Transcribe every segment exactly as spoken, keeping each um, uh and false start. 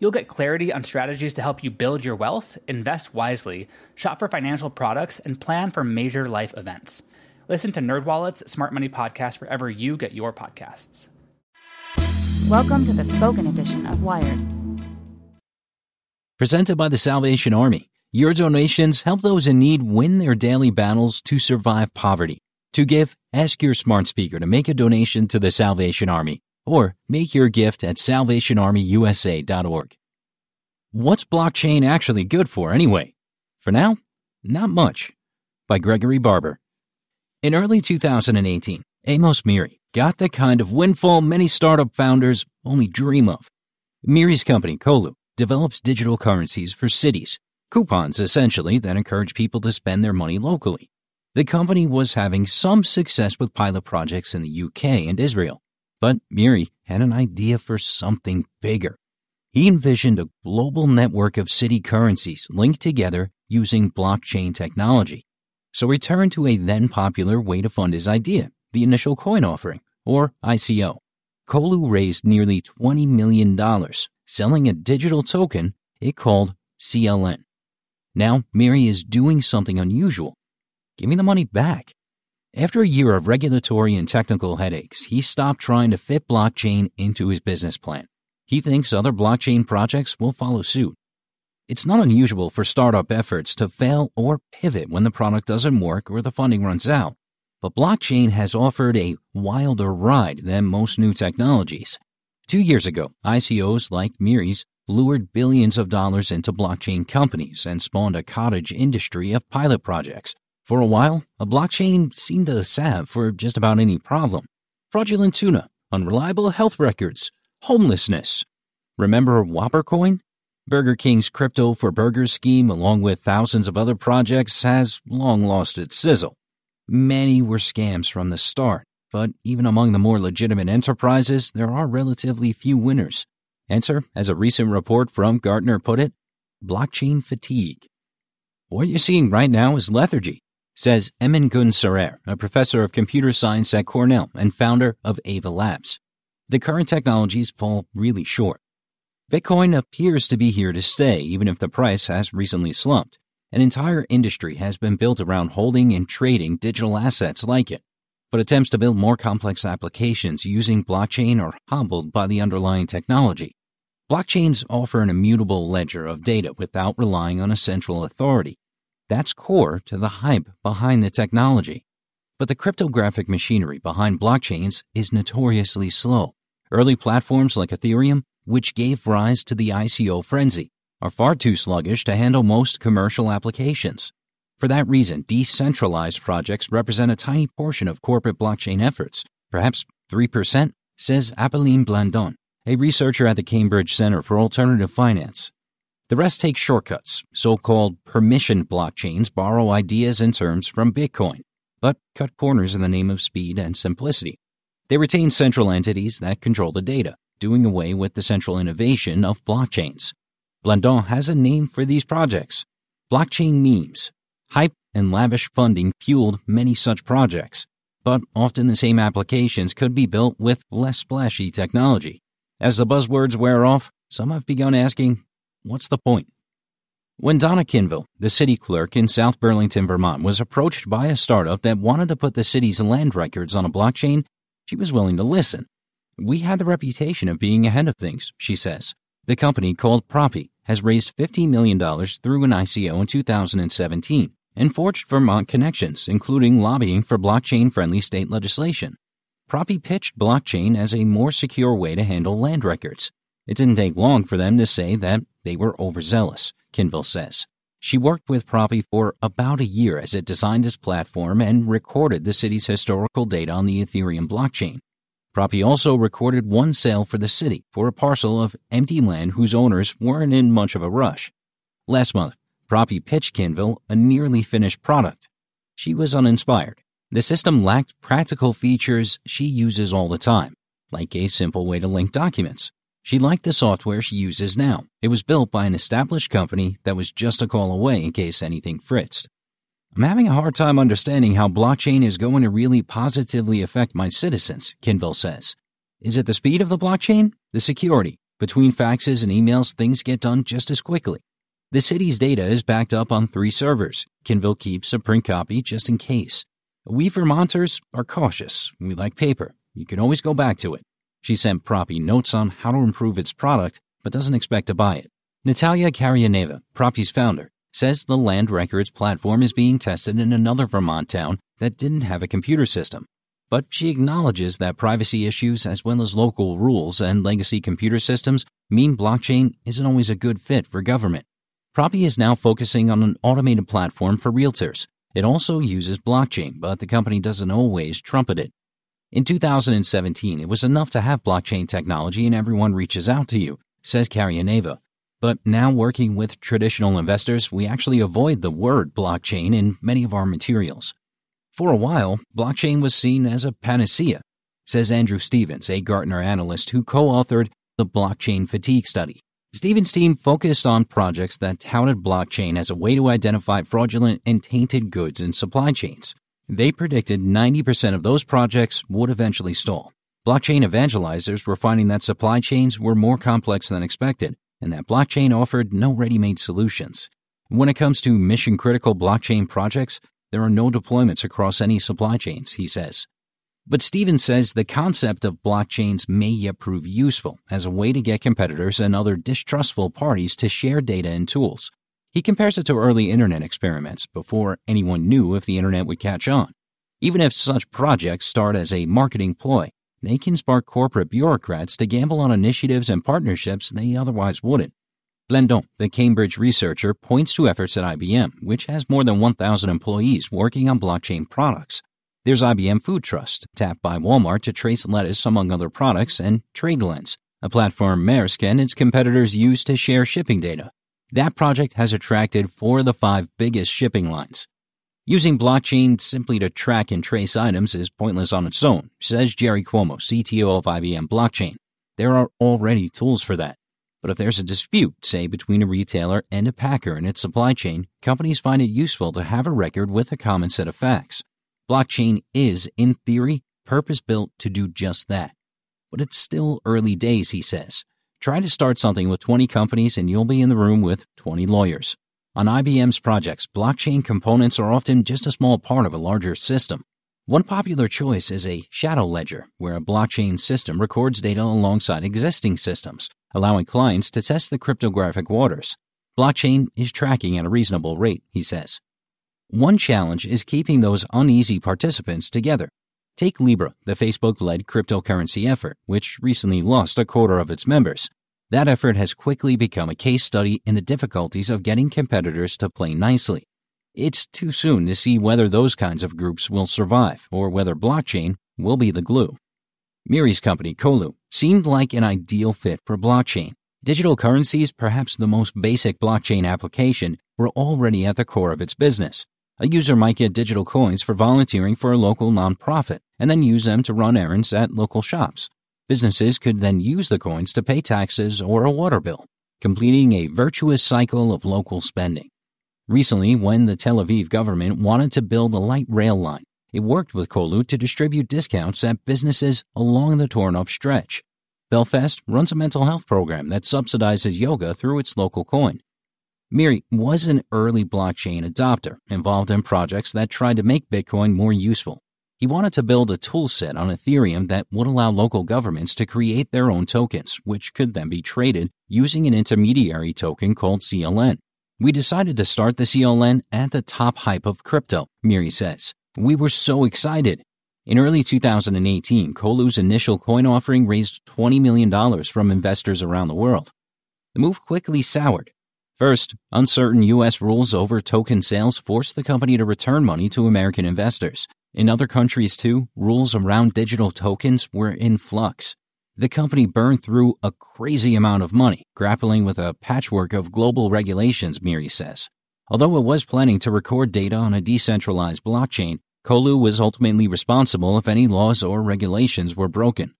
You'll get clarity on strategies to help you build your wealth, invest wisely, shop for financial products, and plan for major life events. Listen to NerdWallet's Smart Money Podcast wherever you get your podcasts. Welcome to the spoken edition of Wired. Presented by the Salvation Army. Your donations help those in need win their daily battles to survive poverty. To give, ask your smart speaker to make a donation to the Salvation Army, or make your gift at salvation army u s a dot org. What's blockchain actually good for anyway? For now, not much. By Gregory Barber. In early two thousand eighteen, Amos Meiri got the kind of windfall many startup founders only dream of. Meiri's company, Colu, develops digital currencies for cities, coupons essentially that encourage people to spend their money locally. The company was having some success with pilot projects in the U K and Israel. But Meiri had an idea for something bigger. He envisioned a global network of city currencies linked together using blockchain technology. So he turned to a then-popular way to fund his idea, the initial coin offering, or I C O. Colu raised nearly twenty million dollars, selling a digital token it called C L N. Now, Meiri is doing something unusual. Give me the money back. After a year of regulatory and technical headaches, he stopped trying to fit blockchain into his business plan. He thinks other blockchain projects will follow suit. It's not unusual for startup efforts to fail or pivot when the product doesn't work or the funding runs out. But blockchain has offered a wilder ride than most new technologies. Two years ago, I C Os like Meiri's lured billions of dollars into blockchain companies and spawned a cottage industry of pilot projects. For a while, a blockchain seemed a salve for just about any problem. Fraudulent tuna, unreliable health records, homelessness. Remember WhopperCoin? Burger King's crypto for burgers scheme, along with thousands of other projects, has long lost its sizzle. Many were scams from the start, but even among the more legitimate enterprises, there are relatively few winners. Enter, as a recent report from Gartner put it, blockchain fatigue. What you're seeing right now is lethargy, says Emin Gün Sirer, a professor of computer science at Cornell and founder of Ava Labs. The current technologies fall really short. Bitcoin appears to be here to stay, even if the price has recently slumped. An entire industry has been built around holding and trading digital assets like it, but attempts to build more complex applications using blockchain are hobbled by the underlying technology. Blockchains offer an immutable ledger of data without relying on a central authority. That's core to the hype behind the technology. But the cryptographic machinery behind blockchains is notoriously slow. Early platforms like Ethereum, which gave rise to the I C O frenzy, are far too sluggish to handle most commercial applications. For that reason, decentralized projects represent a tiny portion of corporate blockchain efforts, perhaps three percent, says Apolline Blandon, a researcher at the Cambridge Center for Alternative Finance. The rest take shortcuts. So-called permissioned blockchains borrow ideas and terms from Bitcoin, but cut corners in the name of speed and simplicity. They retain central entities that control the data, doing away with the central innovation of blockchains. Blandon has a name for these projects: blockchain memes. Hype and lavish funding fueled many such projects, but often the same applications could be built with less splashy technology. As the buzzwords wear off, some have begun asking, what's the point? When Donna Kinville, the city clerk in South Burlington, Vermont, was approached by a startup that wanted to put the city's land records on a blockchain, she was willing to listen. We had the reputation of being ahead of things, she says. The company, called Propy, has raised fifteen million dollars through an I C O in two thousand seventeen and forged Vermont connections, including lobbying for blockchain-friendly state legislation. Propy pitched blockchain as a more secure way to handle land records. It didn't take long for them to say that they were overzealous, Kinville says. She worked with Propy for about a year as it designed its platform and recorded the city's historical data on the Ethereum blockchain. Propy also recorded one sale for the city for a parcel of empty land whose owners weren't in much of a rush. Last month, Propy pitched Kinville a nearly finished product. She was uninspired. The system lacked practical features she uses all the time, like a simple way to link documents. She liked the software she uses now. It was built by an established company that was just a call away in case anything fritzed. I'm having a hard time understanding how blockchain is going to really positively affect my citizens, Kinville says. Is it the speed of the blockchain? The security? Between faxes and emails, things get done just as quickly. The city's data is backed up on three servers. Kinville keeps a print copy just in case. We Vermonters are cautious. We like paper. You can always go back to it. She sent Propy notes on how to improve its product, but doesn't expect to buy it. Natalia Karyaneva, Propy's founder, says the land records platform is being tested in another Vermont town that didn't have a computer system. But she acknowledges that privacy issues as well as local rules and legacy computer systems mean blockchain isn't always a good fit for government. Propy is now focusing on an automated platform for realtors. It also uses blockchain, but the company doesn't always trumpet it. In two thousand seventeen, it was enough to have blockchain technology and everyone reaches out to you, says Karyaneva. But now working with traditional investors, we actually avoid the word blockchain in many of our materials. For a while, blockchain was seen as a panacea, says Andrew Stevens, a Gartner analyst who co-authored the Blockchain Fatigue Study. Stevens' team focused on projects that touted blockchain as a way to identify fraudulent and tainted goods in supply chains. They predicted ninety percent of those projects would eventually stall. Blockchain evangelizers were finding that supply chains were more complex than expected and that blockchain offered no ready-made solutions. When it comes to mission-critical blockchain projects, there are no deployments across any supply chains, he says. But Stevens says the concept of blockchains may yet prove useful as a way to get competitors and other distrustful parties to share data and tools. He compares it to early internet experiments before anyone knew if the internet would catch on. Even if such projects start as a marketing ploy, they can spark corporate bureaucrats to gamble on initiatives and partnerships they otherwise wouldn't. Blandon, the Cambridge researcher, points to efforts at I B M, which has more than one thousand employees working on blockchain products. There's I B M Food Trust, tapped by Walmart to trace lettuce among other products, and TradeLens, a platform Maersk and its competitors use to share shipping data. That project has attracted four of the five biggest shipping lines. Using blockchain simply to track and trace items is pointless on its own, says Jerry Cuomo, C T O of I B M Blockchain. There are already tools for that. But if there's a dispute, say, between a retailer and a packer in its supply chain, companies find it useful to have a record with a common set of facts. Blockchain is, in theory, purpose-built to do just that. But it's still early days, he says. Try to start something with twenty companies and you'll be in the room with twenty lawyers. On I B M's projects, blockchain components are often just a small part of a larger system. One popular choice is a shadow ledger, where a blockchain system records data alongside existing systems, allowing clients to test the cryptographic waters. Blockchain is tracking at a reasonable rate, he says. One challenge is keeping those uneasy participants together. Take Libra, the Facebook-led cryptocurrency effort, which recently lost a quarter of its members. That effort has quickly become a case study in the difficulties of getting competitors to play nicely. It's too soon to see whether those kinds of groups will survive or whether blockchain will be the glue. Meiri's company, Colu, seemed like an ideal fit for blockchain. Digital currencies, perhaps the most basic blockchain application, were already at the core of its business. A user might get digital coins for volunteering for a local nonprofit and then use them to run errands at local shops. Businesses could then use the coins to pay taxes or a water bill, completing a virtuous cycle of local spending. Recently, when the Tel Aviv government wanted to build a light rail line, it worked with Colu to distribute discounts at businesses along the torn-up stretch. Belfast runs a mental health program that subsidizes yoga through its local coin. Meiri was an early blockchain adopter involved in projects that tried to make Bitcoin more useful. He wanted to build a toolset on Ethereum that would allow local governments to create their own tokens, which could then be traded using an intermediary token called C L N. We decided to start the C L N at the top hype of crypto, Meiri says. We were so excited. In early two thousand eighteen, Colu's initial coin offering raised twenty million dollars from investors around the world. The move quickly soured. First, uncertain U S rules over token sales forced the company to return money to American investors. In other countries, too, rules around digital tokens were in flux. The company burned through a crazy amount of money, grappling with a patchwork of global regulations, Meiri says. Although it was planning to record data on a decentralized blockchain, Colu was ultimately responsible if any laws or regulations were broken.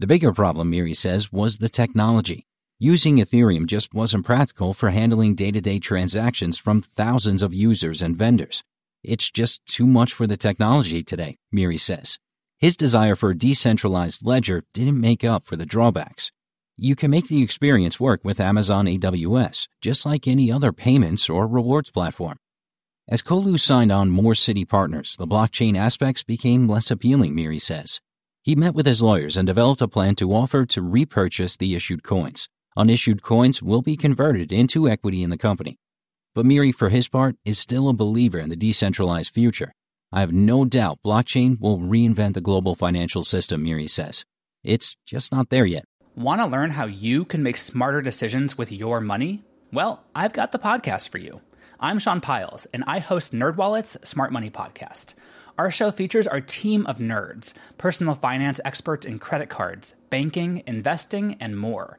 The bigger problem, Meiri says, was the technology. Using Ethereum just wasn't practical for handling day-to-day transactions from thousands of users and vendors. It's just too much for the technology today, Meiri says. His desire for a decentralized ledger didn't make up for the drawbacks. You can make the experience work with Amazon A W S, just like any other payments or rewards platform. As Colu signed on more city partners, the blockchain aspects became less appealing, Meiri says. He met with his lawyers and developed a plan to offer to repurchase the issued coins. Unissued coins will be converted into equity in the company. But Meiri, for his part, is still a believer in the decentralized future. I have no doubt blockchain will reinvent the global financial system, Meiri says. It's just not there yet. Want to learn how you can make smarter decisions with your money? Well, I've got the podcast for you. I'm Sean Pyles, and I host NerdWallet's Smart Money Podcast. Our show features our team of nerds, personal finance experts in credit cards, banking, investing, and more.